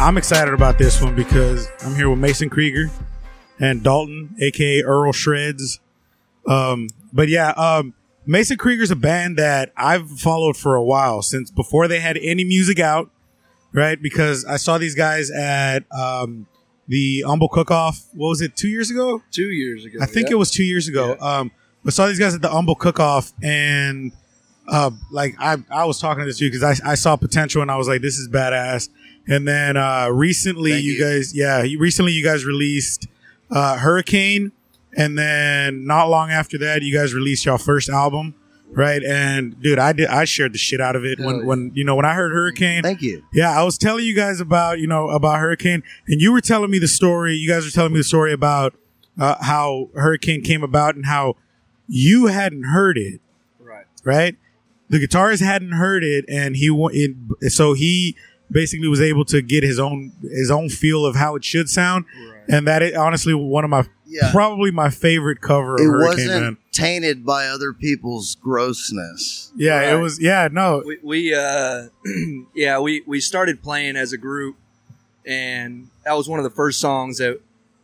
I'm excited about this one because I'm here with Mason Krieger and Dalton, a.k.a. Earl Shreds. Mason Krieger's a band that I've followed for a while, since before they had any music out, right? Because I saw these guys at the Humble Cookoff. What was it, 2 years ago? 2 years ago. I think it was 2 years ago. Yeah. I saw these guys at the Humble Cookoff, and I was talking to this dude because I saw potential, and I was like, this is badass. And then recently you guys released Hurricane, and then not long after that you guys released y'all first album, right? And dude, I shared the shit out of it when I heard Hurricane. Thank you. Yeah, I was telling you guys about Hurricane, and you were telling me the story. You guys were telling me the story about how Hurricane came about and how you hadn't heard it, right? The guitarist hadn't heard it, and he basically was able to get his own feel of how it should sound, right? And that is honestly one of my probably my favorite cover of Hurricane. It wasn't tainted by other people's grossness. Yeah, right? It was. Yeah, no, we started playing as a group, and that was one of the first songs that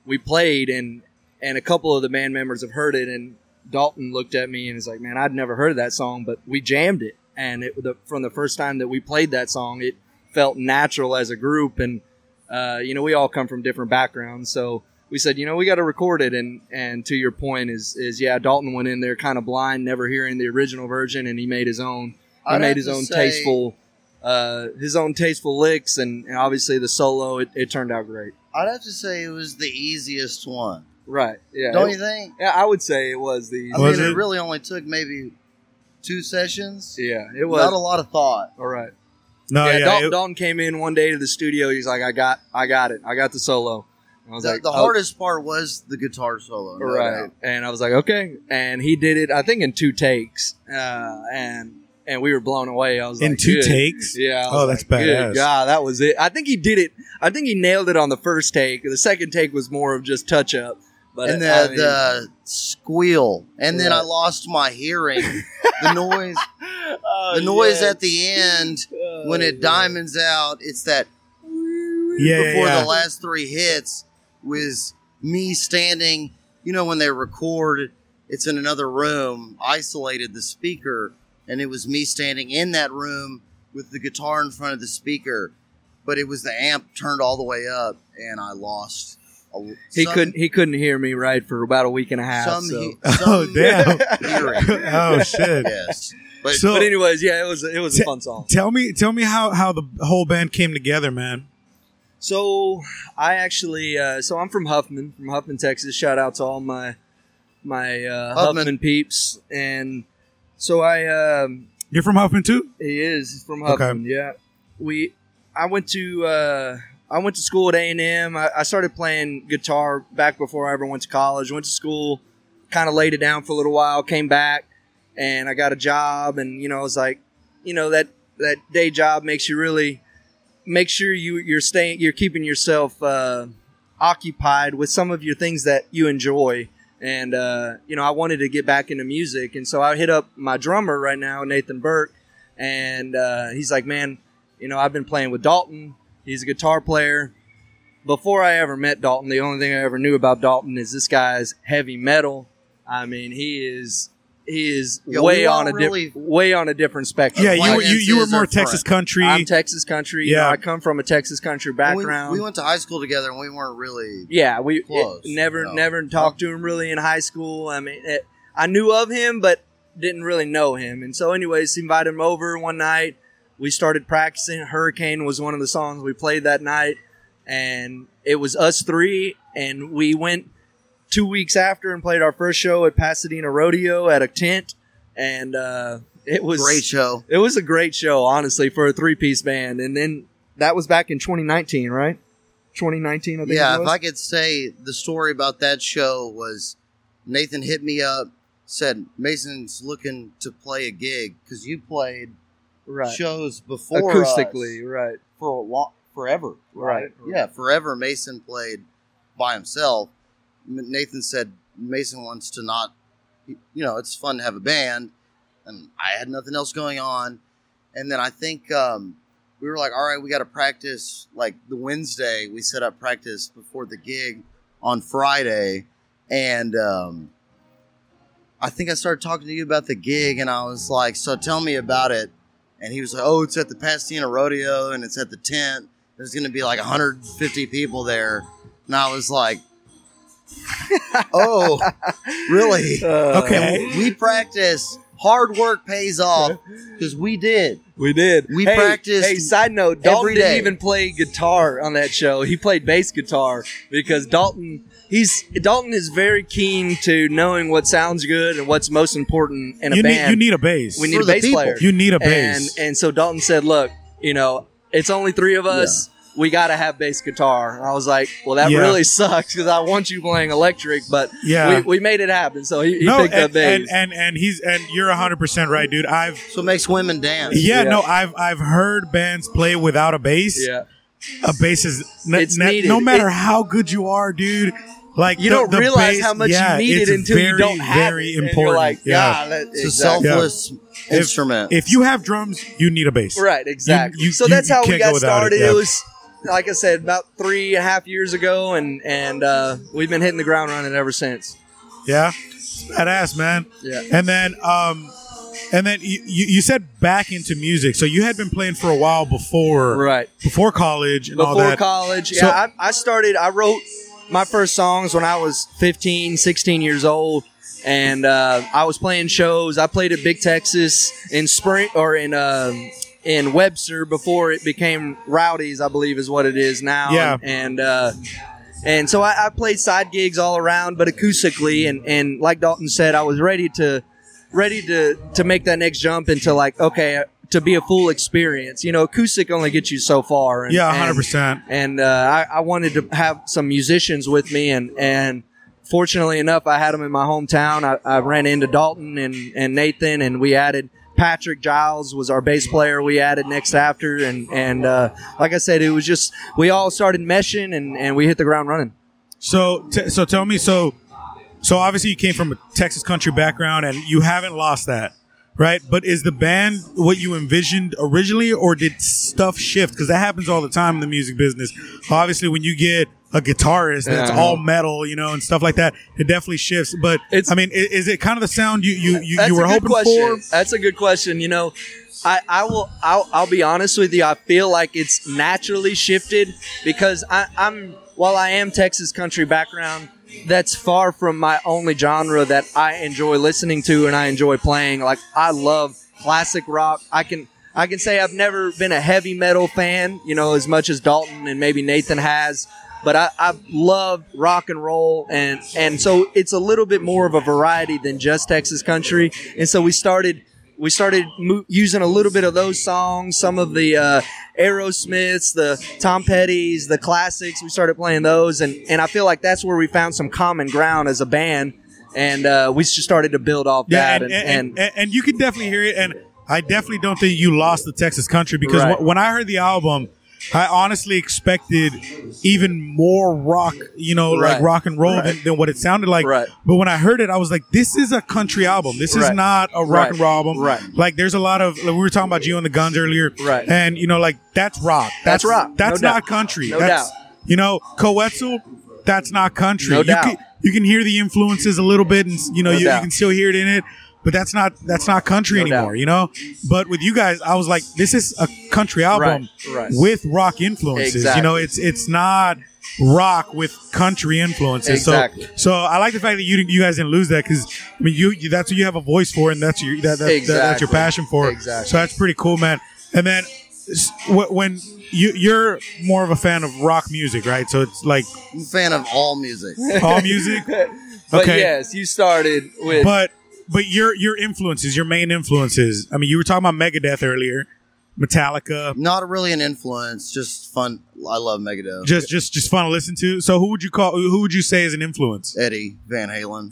we played, and a couple of the band members have heard it, and Dalton looked at me and is like, "Man, I'd never heard of that song," but we jammed it, and from the first time that we played that song, it felt natural as a group, and we all come from different backgrounds, so we said, we got to record it. And to your point is Dalton went in there kind of blind, never hearing the original version, and he made his own. He made his own tasteful licks, and obviously the solo. It turned out great. I'd have to say it was the easiest one, right? Yeah, don't you think? Yeah, I would say it was the easiest. I mean, it really only took maybe two sessions. Yeah, it was not a lot of thought. All right. No, Dalton came in one day to the studio. He's like, I got it. I got the solo. And I was like, the hardest part was the guitar solo. Right. And I was like, okay. And he did it, I think, in two takes. And we were blown away. I was like, in two takes? Yeah. Oh, that's badass. Yeah, that was it. I think he did it. I think he nailed it on the first take. The second take was more of just touch up. But and the squeal. And then I lost my hearing. The noise. At the end when it diamonds out, it's that the last three hits was me standing. When they record, it's in another room, isolated the speaker, and it was me standing in that room with the guitar in front of the speaker, but it was the amp turned all the way up, and I lost. He couldn't hear me right for about a week and a half. Damn! Hearing. Oh shit! Yes. But anyways, it was a fun song. Tell me how the whole band came together, man. So I actually, I'm from Huffman, Texas. Shout out to all my Huffman peeps. And so you're from Huffman too? He is. He's from Huffman. Okay. Yeah. I went to school at A&M. I started playing guitar back before I ever went to college. Went to school, kind of laid it down for a little while. Came back. And I got a job, and I was like, that day job makes you really make sure you're keeping yourself occupied with some of your things that you enjoy. And I wanted to get back into music, and so I hit up my drummer right now, Nathan Burke, and he's like, "Man, I've been playing with Dalton. He's a guitar player." Before I ever met Dalton, the only thing I ever knew about Dalton is this guy's heavy metal. I mean, he is. Way on a different spectrum. Yeah, you were more Texas country. I'm Texas country. Yeah, I come from a Texas country background. We went to high school together, and we weren't really. Yeah, we close, never talked to him really in high school. I mean, I knew of him, but didn't really know him. And so, anyways, he invited him over one night. We started practicing. Hurricane was one of the songs we played that night, and it was us three, and we went 2 weeks after and played our first show at Pasadena Rodeo at a tent, and it was great show. It was a great show, honestly, for a three-piece band. And then that was back in 2019, right? 2019, I think. Yeah, it was. If I could say the story about that show was Nathan hit me up, said Mason's looking to play a gig because you played shows before acoustically, us right? For a long, forever, right? Yeah, forever. Mason played by himself. Nathan said Mason wants to not, it's fun to have a band, and I had nothing else going on. And then I think we were like, all right, we got to practice. Like the Wednesday, we set up practice before the gig on Friday. And I think I started talking to you about the gig, and I was like, so tell me about it. And he was like, oh, it's at the Pasadena Rodeo, and it's at the tent. There's going to be like 150 people there. And I was like, oh, really? Okay. We practice. Hard work pays off, because we did. We did. We practiced. Hey, side note, Dalton didn't even play guitar on that show. He played bass guitar, because Dalton is very keen to knowing what sounds good and what's most important in a band. You need a bass. We need a bass player. You need a bass. And so Dalton said, look, you know, it's only three of us. Yeah. We got to have bass guitar. And I was like, well, that really sucks because I want you playing electric, but we made it happen. So he picked up bass. And you're 100% right, dude. So it makes women dance. I've heard bands play without a bass. Yeah. A bass is needed. No matter how good you are, dude. Like you don't realize how much you need it until you don't have it. It's very, very important. You're like, it's exactly. A selfless instrument. If you have drums, you need a bass. Right, exactly. So that's how we got started. It was... Like I said, about 3.5 years ago, and we've been hitting the ground running ever since. Yeah, badass, man. Yeah, and then you said back into music. So you had been playing for a while before, right? Before college and all that. Before college, yeah. So, I started. I wrote my first songs when I was 15, 16 years old, and I was playing shows. I played at Big Texas in spring or in Webster before it became Rowdies, I believe is what it is now. Yeah. And so I played side gigs all around, but acoustically. And like Dalton said, I was ready to make that next jump into like, okay, to be a full experience. You know, acoustic only gets you so far. And, 100%. And I wanted to have some musicians with me and fortunately enough, I had them in my hometown. I ran into Dalton and Nathan and we added Patrick Giles was our bass player we added next after. And like I said, it was just, we all started meshing and we hit the ground running. So tell me, so obviously you came from a Texas country background and you haven't lost that, right? But is the band what you envisioned originally or did stuff shift? Because that happens all the time in the music business. Obviously, when you get a guitarist that's all metal, you know, and stuff like that, it definitely shifts. But I mean, is it kind of the sound you were hoping for? That's a good question. You know, I'll be honest with you. I feel like it's naturally shifted because while I am Texas country background, that's far from my only genre that I enjoy listening to and I enjoy playing. Like I love classic rock. I can say I've never been a heavy metal fan, you know, as much as Dalton and maybe Nathan has. But I've loved rock and roll, and so it's a little bit more of a variety than just Texas country. And so we started using a little bit of those songs, some of the Aerosmiths, the Tom Petty's, the classics. We started playing those, and I feel like that's where we found some common ground as a band, and we just started to build off that. And you can definitely hear it, and I definitely don't think you lost the Texas country because when I heard the album, I honestly expected even more rock, you know, like rock and roll than what it sounded like. Right. But when I heard it, I was like, this is a country album. This is not a rock and roll album. Right. Like, there's a lot of, like, we were talking about Gio and the Guns earlier. Right. And, you know, like, that's rock. That's rock. That's no not doubt. Country. No that's, doubt. You know, Coetzel, that's not country. No doubt. You can hear the influences a little bit and, you know, no you can still hear it in it. But that's not country anymore, you know? But with you guys, I was like, this is a country album with rock influences. Exactly. You know, it's not rock with country influences. Exactly. So I like the fact that you guys didn't lose that because, I mean, you that's what you have a voice for and that's your that's your passion for. Exactly. So that's pretty cool, man. And then when you're more of a fan of rock music, right? So it's like... I'm a fan of all music. All music? But okay. Yes, you started with... But your influences, your main influences. I mean, you were talking about Megadeth earlier, Metallica. Not really an influence, just fun. I love Megadeth. Just fun to listen to. So who would you say is an influence? Eddie Van Halen.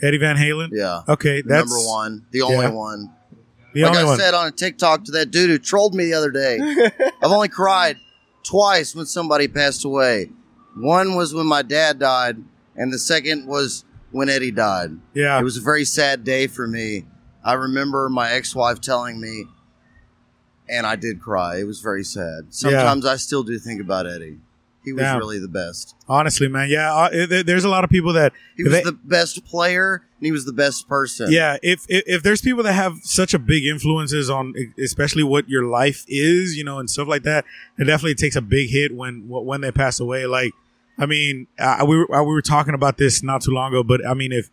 Yeah. Okay, that's number one. The only one. The like only I one. Said on a TikTok to that dude who trolled me the other day. I've only cried twice when somebody passed away. One was when my dad died, and the second was when Eddie died. Yeah. It was a very sad day for me. I remember my ex-wife telling me, And I did cry. It was very sad. Sometimes I still do think about Eddie. He was really the best. Honestly, man. Yeah, there's a lot of people that... He was the best player, and he was the best person. Yeah, if there's people that have such a big influences on, especially what your life is, you know, and stuff like that, it definitely takes a big hit when they pass away. Like, I mean, we were talking about this not too long ago, but I mean, if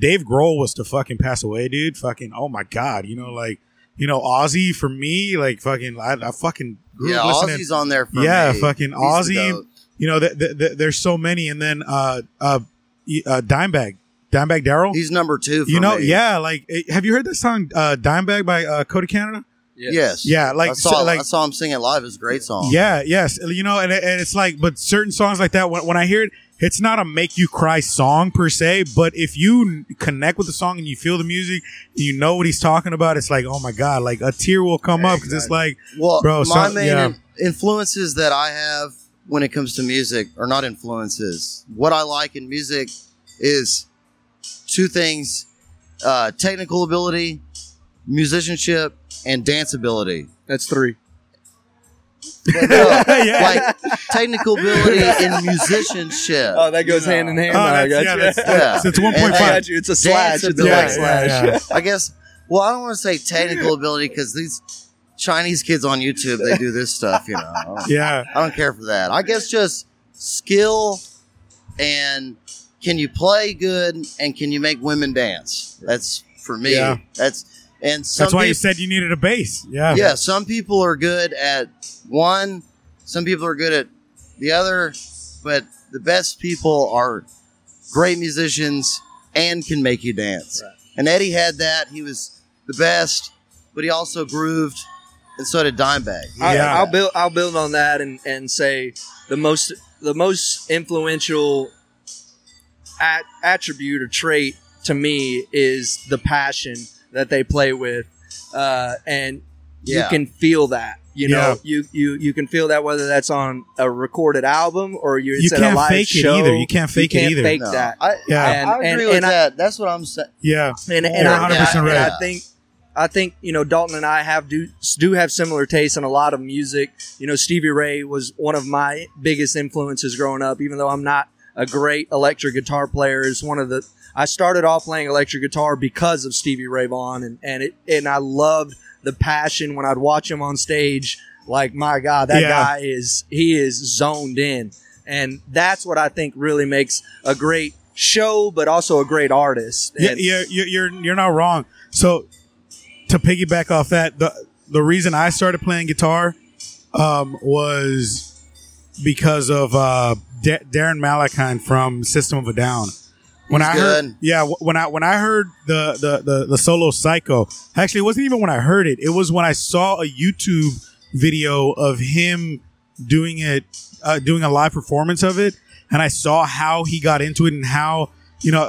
Dave Grohl was to fucking pass away, dude, fucking, oh my God, you know, like... You know, Ozzy, for me, like, fucking, I fucking grew up listening. Ozzy's on there for me. Yeah, fucking Ozzy. You know, there's so many. And then Dimebag Darrell. He's number two for me. You know, yeah, like, have you heard that song, Dimebag by Cody Canada? Yes. Yeah, like I saw him sing it live. It's a great song. Yeah, yes. You know, and it's like, but certain songs like that, when I hear it, it's not a make you cry song per se, but if you connect with the song and you feel the music, you know what he's talking about. It's like, oh my God, like a tear will come up because it's like, well, bro. My main influences that I have when it comes to music are not influences. What I like in music is two things: technical ability, musicianship, and dance ability. That's three. Like technical ability and musicianship. Oh, that goes hand in hand. Oh, I got you. So it's 1.5. I got you. It's a slash. It's a backslash. Yeah. I guess. Well, I don't want to say technical ability because these Chinese kids on YouTube, they do this stuff. You know. Yeah. I don't care for that. I guess just skill and can you play good and can you make women dance? That's for me. Yeah. That's why you said you needed a bass. Yeah. Yeah. Some people are good at one. Some people are good at the other. But the best people are great musicians and can make you dance. Right. And Eddie had that. He was the best, but he also grooved, and so did Dimebag. Yeah. I'll build on that and say the most influential attribute or trait to me is the passion that they play with, and you can feel that. You know, you can feel that whether that's on a recorded album or it's at a live show. You can't fake it either. You can't fake that. I agree with that. That's what I'm saying. Yeah, and 100% right. I think you know Dalton and I do have similar tastes in a lot of music. You know, Stevie Ray was one of my biggest influences growing up. Even though I'm not a great electric guitar player, I started off playing electric guitar because of Stevie Ray Vaughan, and I loved the passion when I'd watch him on stage. Like, my God, that guy is zoned in, and that's what I think really makes a great show, but also a great artist. And you're not wrong. So to piggyback off that, the reason I started playing guitar was because of Darren Malakian from System of a Down. When I heard the solo Psycho, actually, it wasn't even when I heard it. It was when I saw a YouTube video of him doing a live performance of it, and I saw how he got into it and how, you know,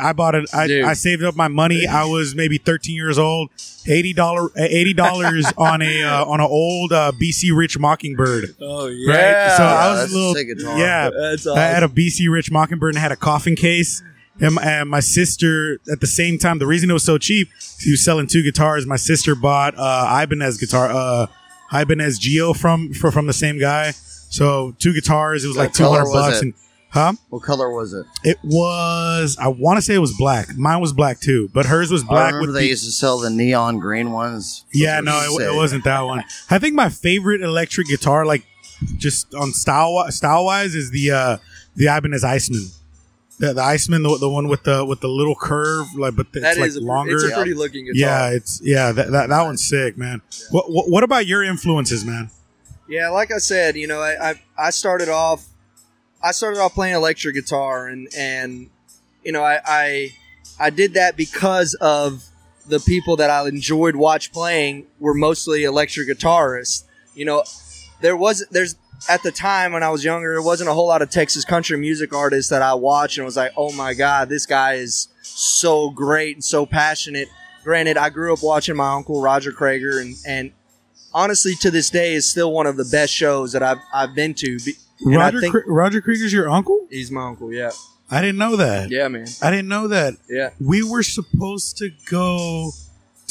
I bought it. I saved up my money. I was maybe 13 years old. $80 on an old BC Rich Mockingbird. Oh yeah, right? So I was awesome. I had a BC Rich Mockingbird and had a coffin case. And my sister, at the same time, the reason it was so cheap, she was selling two guitars. My sister bought Ibanez Geo from the same guy. So two guitars. It was like $200. Huh? What color was it? It was, I want to say it was black. Mine was black too, but hers was black. I remember they used to sell the neon green ones. Yeah, no, it wasn't that one. I think my favorite electric guitar, like just on style wise, is the Ibanez Iceman. The Iceman, the one with the little curve, like, but it's like longer. It's a pretty looking guitar. Yeah, that one's sick, man. Yeah. What about your influences, man? Yeah, like I said, you know, I started off. I started off playing electric guitar, and you know, I did that because of the people that I enjoyed watch playing were mostly electric guitarists. You know, there's at the time when I was younger, there wasn't a whole lot of Texas country music artists that I watched and was like, oh my God, this guy is so great and so passionate. Granted, I grew up watching my uncle Roger Creager, and honestly, to this day, is still one of the best shows that I've been to. Roger Creager's your uncle? He's my uncle, yeah. I didn't know that. Yeah, man. I didn't know that. Yeah. We were supposed to go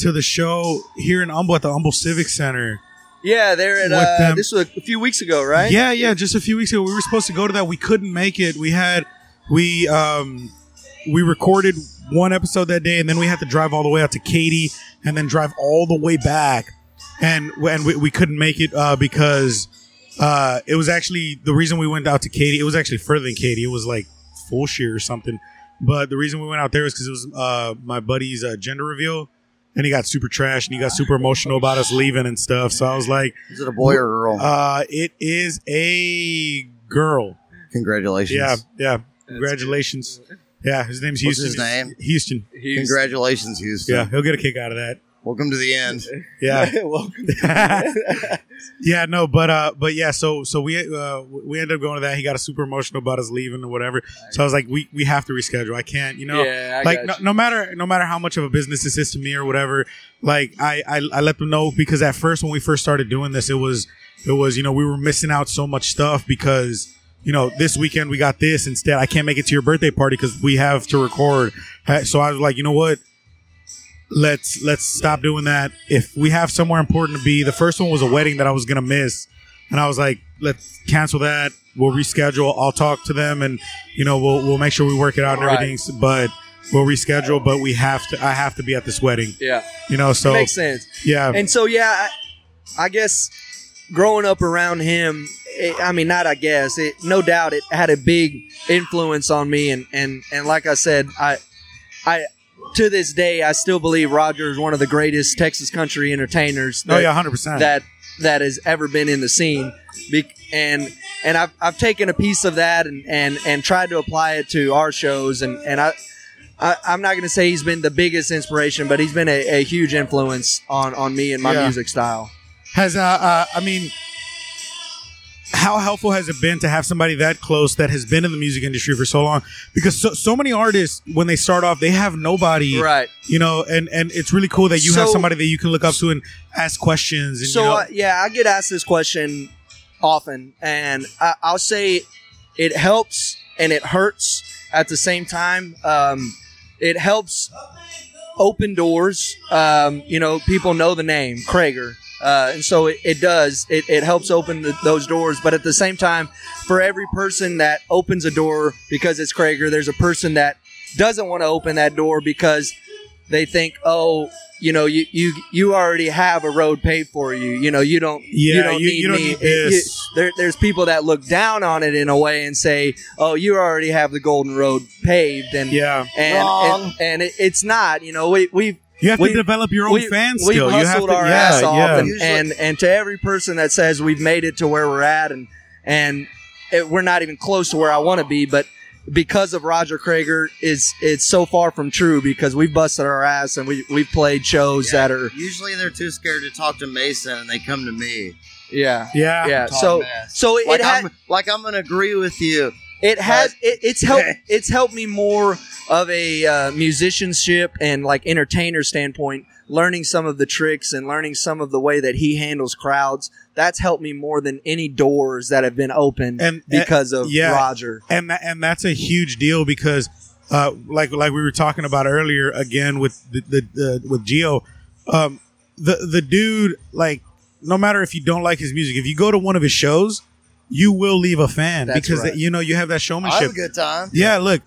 to the show here in Humble at the Humble Civic Center. Yeah, they're at this was a few weeks ago, right? Yeah, just a few weeks ago. We were supposed to go to that. We couldn't make it. We recorded one episode that day, and then we had to drive all the way out to Katy, and then drive all the way back, and we couldn't make it because it was actually the reason we went out to Katy. It was actually further than Katy. It was like Fulshire or something. But the reason we went out there was because it was my buddy's gender reveal. And he got super trashed, and he got super emotional about us leaving and stuff. So I was like, "Is it a boy or a girl?" It is a girl. Congratulations! Yeah, congratulations! Yeah, his name's Houston. What's his name? Houston. Congratulations, Houston. Yeah, he'll get a kick out of that. Welcome to the end. Yeah, welcome. Yeah, no, but yeah, so we ended up going to that. He got super emotional about us leaving or whatever. So I was like, we have to reschedule. I can't, Yeah, like no matter how much of a business this is to me or whatever. Like I let them know, because at first when we first started doing this, it was we were missing out so much stuff because. This weekend we got this instead. I can't make it to your birthday party because we have to record. So I was like, you know what? Let's stop doing that. If we have somewhere important to be, the first one was a wedding that I was gonna miss, and I was like, let's cancel that. We'll reschedule. I'll talk to them, and we'll make sure we work it out and everything. Right. But we'll reschedule. But we have to. I have to be at this wedding. Yeah. So it makes sense. Yeah. And so I guess growing up around him, no doubt it had a big influence on me. And like I said, I. To this day, I still believe Roger is one of the greatest Texas country entertainers. 100%. That has ever been in the scene, and I've taken a piece of that and tried to apply it to our shows. And I'm not going to say he's been the biggest inspiration, but he's been a huge influence on me and my music style. Has how helpful has it been to have somebody that close that has been in the music industry for so long? Because so many artists, when they start off, they have nobody, right? And it's really cool that you have somebody that you can look up to and ask questions. I get asked this question often, and I'll say it helps and it hurts at the same time. It helps open doors. People know the name Creager. And so it does. It helps open those doors. But at the same time, for every person that opens a door because it's Creager, there's a person that doesn't want to open that door because they think, you already have a road paved for you. You don't need me. There's people that look down on it in a way and say, you already have the golden road paved. And it's not. You have to develop your own fan skill. We hustled our ass off, and to every person that says we've made it to where we're at, and we're not even close to where I want to be, but because of Roger Creager, it's so far from true because we've busted our ass and we've played shows that are... Usually they're too scared to talk to Mason and they come to me. Yeah. So it had... Like I'm going to agree with you. It's helped me more of a musicianship and like entertainer standpoint, learning some of the tricks and learning some of the way that he handles crowds. That's helped me more than any doors that have been opened because of Roger. And that's a huge deal because like we were talking about earlier again with the with Gio, the dude, like no matter if you don't like his music, if you go to one of his shows, you will leave a fan. That's because right. You have that showmanship. I have a good time. Yeah, look,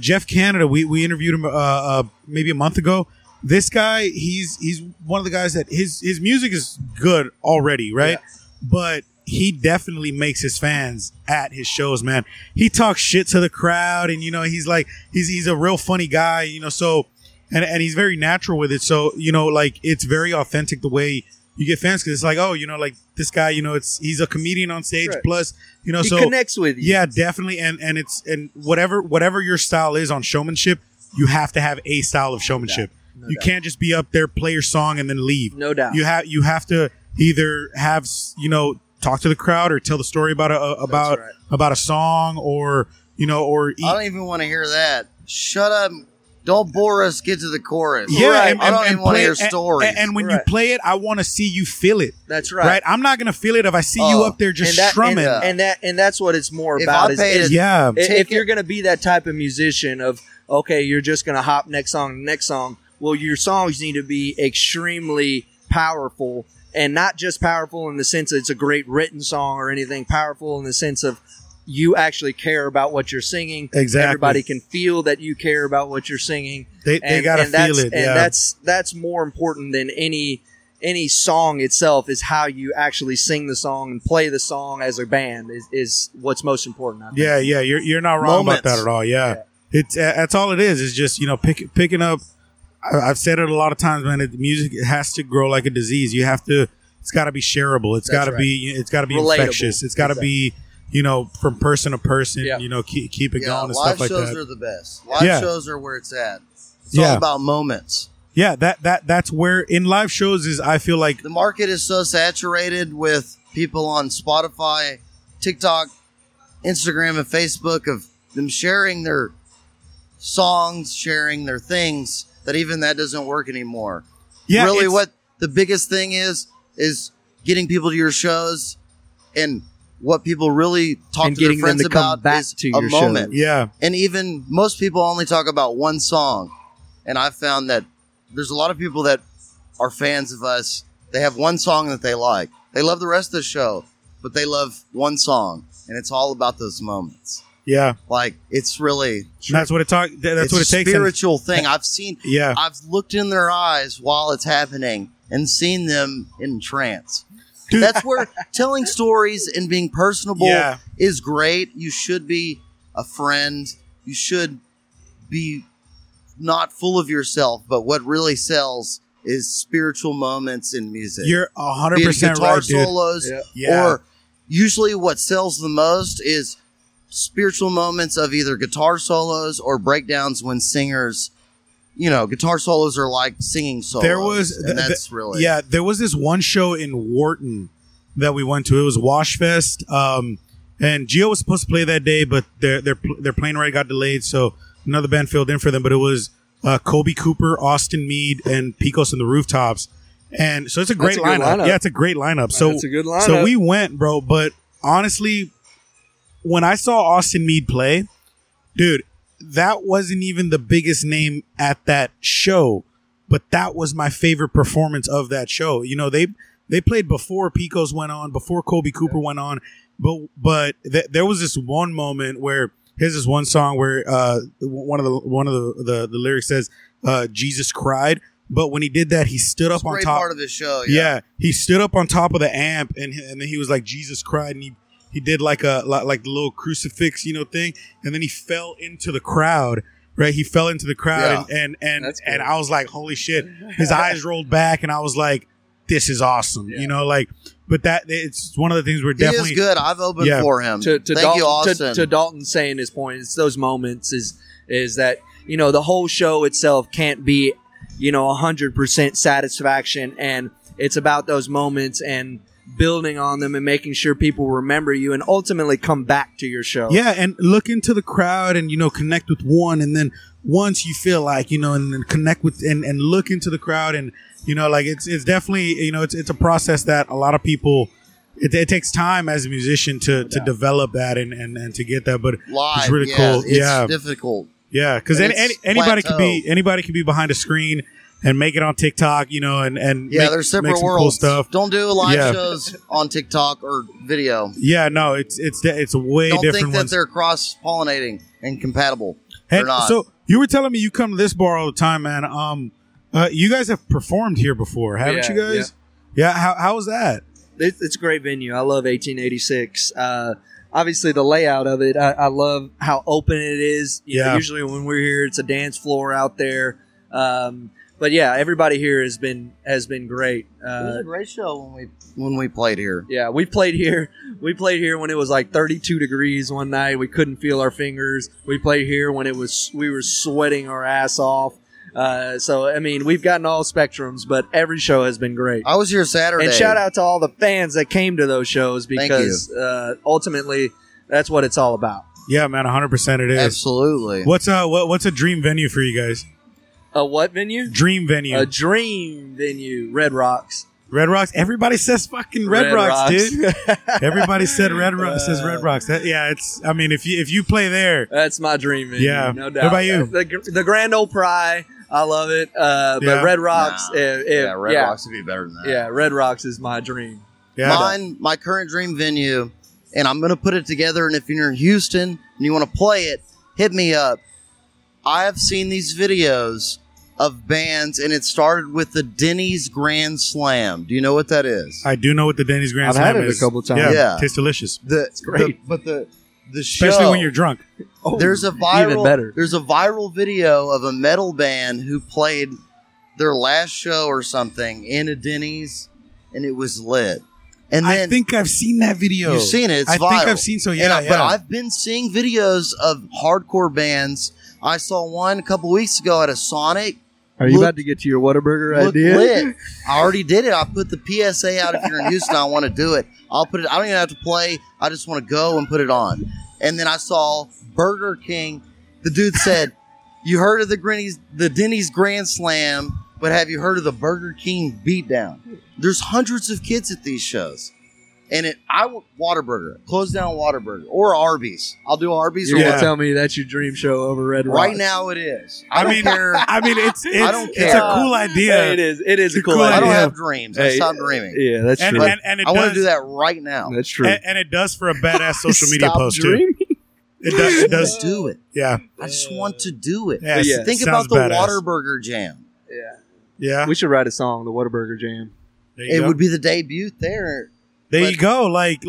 Jeff Canada. We interviewed him maybe a month ago. This guy, he's one of the guys that his music is good already, right? Yeah. But he definitely makes his fans at his shows, man. He talks shit to the crowd, and he's like he's a real funny guy, So and he's very natural with it. So it's very authentic the way. You get fans because it's like, this guy, he's a comedian on stage. Right. Plus, he connects with you. Yeah, definitely. And it's whatever your style is on showmanship, you have to have a style of showmanship. No doubt. You can't just be up there, play your song, and then leave. No doubt. You have to either have talk to the crowd or tell the story about about a song or I don't even want to hear that. Shut up. Don't bore us. Get to the chorus. Yeah, right. I don't even want to hear stories. And when you play it, I want to see you feel it. That's right. Right? I'm not going to feel it if I see you up there just strumming. And that's what it's more about. If you're going to be that type of musician of, okay, you're just going to hop next song, well, your songs need to be extremely powerful, and not just powerful in the sense that it's a great written song or anything, powerful in the sense of you actually care about what you're singing. Exactly. Everybody can feel that you care about what you're singing. They got to feel it. Yeah. And that's more important than any song itself, is how you actually sing the song and play the song as a band is what's most important. I think. Yeah. You're not wrong about that at all. Yeah. That's all it is. It's just, you know, picking up. I've said it a lot of times, man. Music has to grow like a disease. You have to. It's got to be shareable. It's got to be relatable. Infectious. It's got to be, you know, from person to person. Yeah. You know, keep it going and stuff like that. Live shows are the best. Live shows are where it's at. It's all about moments. Yeah, that's where in live shows is. I feel like the market is so saturated with people on Spotify, TikTok, Instagram, and Facebook of them sharing their songs, sharing their things, that even that doesn't work anymore. Yeah, really, what the biggest thing is getting people to your shows, and what people really talk to their friends about is a moment. Yeah, and even most people only talk about one song, and I found that. There's a lot of people that are fans of us. They have one song that they like. They love the rest of the show, but they love one song, and it's all about those moments. Yeah, like it's really That's what it takes. Spiritual thing. I've seen. Yeah, I've looked in their eyes while it's happening and seen them in trance. Dude. That's where telling stories and being personable is great. You should be a friend. You should be. Not full of yourself, but what really sells is spiritual moments in music. You're 100% right, dude. Guitar solos, or usually what sells the most is spiritual moments of either guitar solos or breakdowns when singers, you know, guitar solos are like singing solos. There was this one show in Wharton that we went to. It was Washfest, and Gio was supposed to play that day, but their plane ride got delayed, so. Another band filled in for them, but it was Kobe Cooper, Austin Meade, and Picos in the Rooftops. And so it's a great lineup. Yeah, it's a great lineup. So it's a good lineup. So we went, bro. But honestly, when I saw Austin Meade play, dude, that wasn't even the biggest name at that show, but that was my favorite performance of that show. You know, they played before Picos went on, before Kobe Cooper went on, but there was this one moment where. Here's this one song where one of the lyrics says, "Jesus cried," but when he did that, he stood up on top part of the show. Yeah. He stood up on top of the amp, and then he was like, "Jesus cried," and he did like the little crucifix, you know, thing, and then he fell into the crowd. Right, he fell into the crowd, and I was like, "Holy shit!" His eyes rolled back, and I was like, "This is awesome," you know, like. But it's one of the things we're definitely. He is good. I've opened for him. Thank you, Austin. To Dalton saying his point, it's those moments is that, you know, the whole show itself can't be, you know, 100% satisfaction. And it's about those moments and building on them and making sure people remember you and ultimately come back to your show. Yeah. And look into the crowd and, you know, connect with one. And then once you feel like, you know, and then connect with and look into the crowd and. You know, like it's definitely, you know, it's a process that a lot of people, it takes time as a musician to develop that and to get that. But live, it's really cool. It's difficult. Yeah, because anybody can be behind a screen and make it on TikTok, you know, and there's separate worlds. Cool stuff. Don't do live shows on TikTok or video. Yeah, no, it's a way different. Don't think that they're cross pollinating and compatible. Hey, not. So you were telling me you come to this bar all the time, man. You guys have performed here before, haven't you guys? Yeah. How was that? It's a great venue. I love 1886. Obviously, the layout of it, I love how open it is. You know, usually when we're here, it's a dance floor out there. But yeah, everybody here has been great. It was a great show when we played here. Yeah, we played here. We played here when it was like 32 degrees one night. We couldn't feel our fingers. We played here when we were sweating our ass off. So, I mean, we've gotten all spectrums, but every show has been great. I was here Saturday. And shout out to all the fans that came to those shows because ultimately that's what it's all about. Yeah, man, 100% it is. Absolutely. What's a dream venue for you guys? A what venue? Dream venue. A dream venue. Red Rocks. Red Rocks. Everybody says fucking Red Rocks, dude. Everybody said says Red Rocks. I mean, if you play there. That's my dream venue. Yeah. No doubt. What about you? The Grand Ole Pry. I love it. But Red Rocks. Red Rocks would be better than that. Yeah, Red Rocks is my dream. Yeah. My current dream venue, and I'm going to put it together, and if you're in Houston and you want to play it, hit me up. I have seen these videos of bands, and it started with the Denny's Grand Slam. Do you know what that is? I do know what the Denny's Grand Slam is. I've had it a couple times. Yeah. Tastes delicious. It's great. The show, especially when you're drunk. Oh, there's a viral video of a metal band who played their last show or something in a Denny's, and it was lit. And then, I think I've seen that video. You've seen it. It's viral. I think I've seen But I've been seeing videos of hardcore bands. I saw one a couple weeks ago at a Sonic. Are you about to get to your Whataburger idea? Lit. I already did it. I put the PSA out. If you're in Houston, I want to do it. I'll put it. I don't even have to play. I just want to go and put it on. And then I saw Burger King. The dude said, "You heard of the Denny's Grand Slam, but have you heard of the Burger King beatdown?" There's hundreds of kids at these shows. And Whataburger. Close down Whataburger or Arby's. I'll do Arby's. You're gonna tell me that's your dream show over Red Rocks. Right now it is. It's a cool idea. Yeah, it is. It's a cool idea. I don't have dreams. I stopped dreaming. Yeah, that's true. And I want to do that right now. That's true. And it does for a badass social media post too. It does do it. Yeah. I just want to do it. Yeah, yes. Think about the Whataburger Jam. Yeah. Yeah. We should write a song, the Whataburger Jam. It would be the debut there. There you go. You would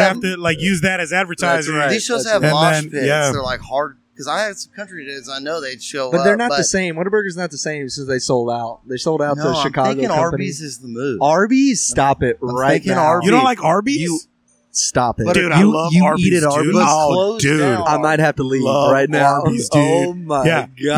have to use that as advertising. Right. These shows have mosh pits. Yeah. They're like hard because I had some country days. I know they'd show up, but they're not the same. Whataburger's not the same since they sold out. They sold out to Chicago. I'm thinking Arby's is the move. Arby's, stop it right now. Arby's. You don't like Arby's? Stop it, dude! I love Arby's. You eat at Arby's, dude. I might have to leave right now. Arby's, dude. Oh my god! You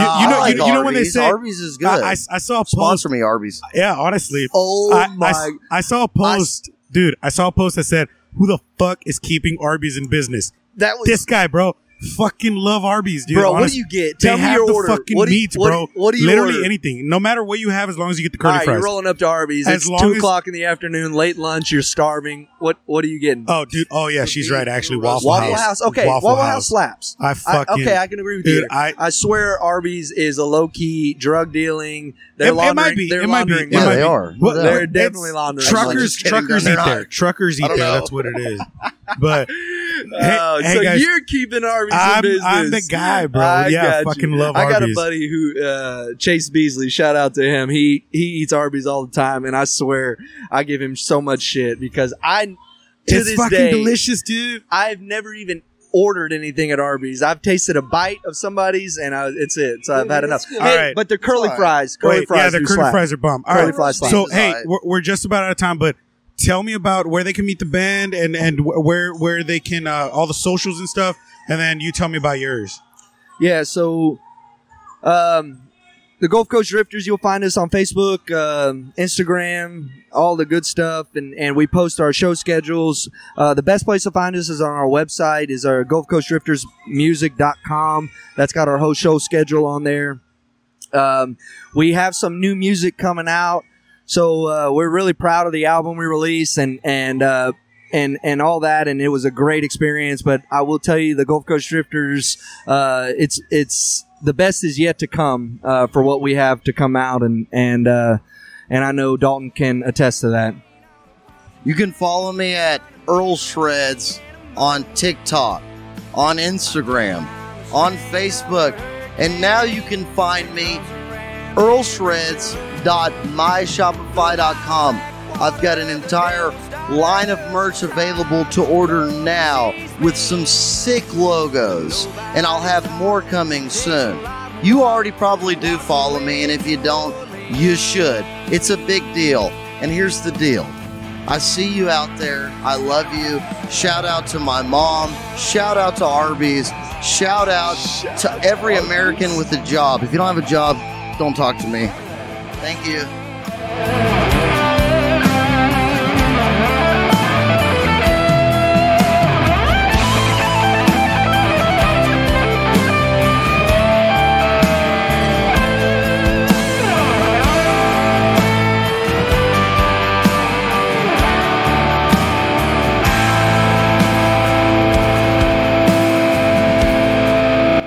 know when they say Arby's is good. I saw a post. Sponsor me, Arby's. Yeah, honestly. I saw a post, dude. I saw a post that said, "Who the fuck is keeping Arby's in business?" That was this guy, bro. Fucking love Arby's, dude. Bro, what do you get? Tell me your order. They have the fucking meats, bro. What do you order? Literally anything. No matter what you have, as long as you get the curly fries. All right, you're rolling up to Arby's. It's 2 o'clock in the afternoon, late lunch. You're starving. What are you getting? Oh, dude. Oh, yeah, she's right, actually. Waffle House. Okay, Waffle House slaps. I can agree with you. I swear Arby's is a low-key drug dealing. It might be. Yeah, they are. They're definitely laundering. Truckers eat there. Truckers eat there. That's what it is. But so you're keeping Arby's. I'm the guy, bro. I fucking love Arby's. I got a buddy who, Chase Beasley, shout out to him. He eats Arby's all the time, and I swear I give him so much shit because it's fucking delicious, dude. I've never even ordered anything at Arby's. I've tasted a bite of somebody's, and it's it. So I've had enough. All right. But the curly fries. Yeah, the curly fries are bomb. All right. So, hey, we're just about out of time, but tell me about where they can meet the band and where they can, all the socials and stuff. And then you tell me about yours. Yeah, so the Gulf Coast Drifters, you'll find us on Facebook, Instagram, all the good stuff. And we post our show schedules. The best place to find us is on our website, is our GulfCoastDriftersMusic.com. That's got our whole show schedule on there. We have some new music coming out. So we're really proud of the album we released and all that, and it was a great experience. But I will tell you, the Gulf Coast Drifters, it's the best is yet to come for what we have to come out, and I know Dalton can attest to that. You can follow me at Earl Shreds on TikTok, on Instagram, on Facebook, and now you can find me earlshreds.myshopify.com. I've got an entire line of merch available to order now with some sick logos, and I'll have more coming soon. You already probably do follow me, and if you don't, you should. It's a big deal, and here's the deal. I see you out there. I love you. Shout out to my mom. Shout out to Arby's. Shout out to every American with a job. If you don't have a job, don't talk to me. Thank you.